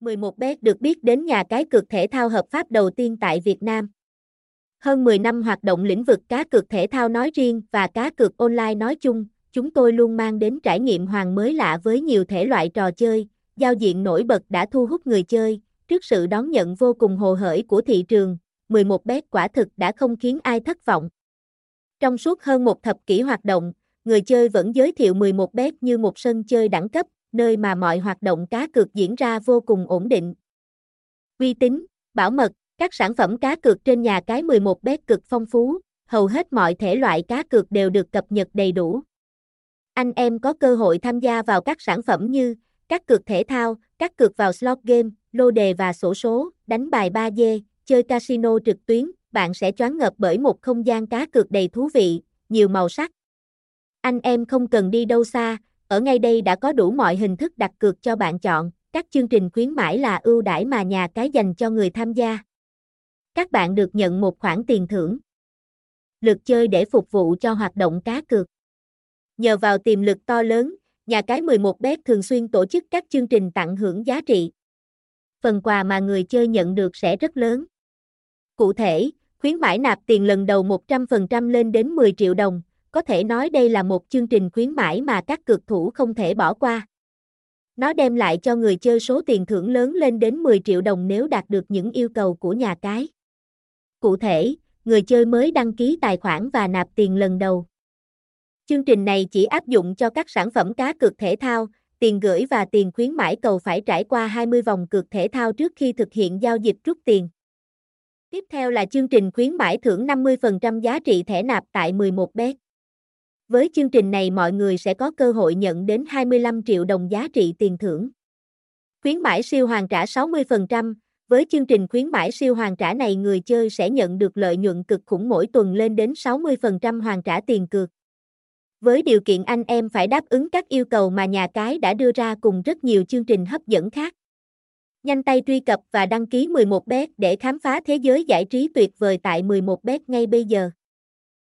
11bet được biết đến nhà cái cược thể thao hợp pháp đầu tiên tại Việt Nam. Hơn 10 năm hoạt động lĩnh vực cá cược thể thao nói riêng và cá cược online nói chung, chúng tôi luôn mang đến trải nghiệm hoàn mới lạ với nhiều thể loại trò chơi, giao diện nổi bật đã thu hút người chơi. Trước sự đón nhận vô cùng hồ hởi của thị trường, 11bet quả thực đã không khiến ai thất vọng. Trong suốt hơn một thập kỷ hoạt động, người chơi vẫn giới thiệu 11bet như một sân chơi đẳng cấp, nơi mà mọi hoạt động cá cược diễn ra vô cùng ổn định. Uy tín, bảo mật, các sản phẩm cá cược trên nhà cái 11bet cực phong phú, hầu hết mọi thể loại cá cược đều được cập nhật đầy đủ. Anh em có cơ hội tham gia vào các sản phẩm như các cược thể thao, các cược vào slot game, lô đề và xổ số, đánh bài 3D, chơi casino trực tuyến. Bạn sẽ choáng ngợp bởi một không gian cá cược đầy thú vị, nhiều màu sắc. Anh em không cần đi đâu xa, ở ngay đây đã có đủ mọi hình thức đặt cược cho bạn chọn. Các chương trình khuyến mãi là ưu đãi mà nhà cái dành cho người tham gia. Các bạn được nhận một khoản tiền thưởng, lượt chơi để phục vụ cho hoạt động cá cược. Nhờ vào tiềm lực to lớn, nhà cái 11bet thường xuyên tổ chức các chương trình tặng thưởng giá trị. Phần quà mà người chơi nhận được sẽ rất lớn. Cụ thể, khuyến mãi nạp tiền lần đầu 100% lên đến 10 triệu đồng. Có thể nói đây là một chương trình khuyến mãi mà các cược thủ không thể bỏ qua. Nó đem lại cho người chơi số tiền thưởng lớn lên đến 10 triệu đồng nếu đạt được những yêu cầu của nhà cái. Cụ thể, người chơi mới đăng ký tài khoản và nạp tiền lần đầu. Chương trình này chỉ áp dụng cho các sản phẩm cá cược thể thao, tiền gửi và tiền khuyến mãi cầu phải trải qua 20 vòng cược thể thao trước khi thực hiện giao dịch rút tiền. Tiếp theo là chương trình khuyến mãi thưởng 50% giá trị thẻ nạp tại 11bet. Với chương trình này mọi người sẽ có cơ hội nhận đến 25 triệu đồng giá trị tiền thưởng. Khuyến mãi siêu hoàn trả 60%. Với chương trình khuyến mãi siêu hoàn trả này người chơi sẽ nhận được lợi nhuận cực khủng mỗi tuần lên đến 60% hoàn trả tiền cược. Với điều kiện anh em phải đáp ứng các yêu cầu mà nhà cái đã đưa ra cùng rất nhiều chương trình hấp dẫn khác. Nhanh tay truy cập và đăng ký 11bet để khám phá thế giới giải trí tuyệt vời tại 11bet ngay bây giờ.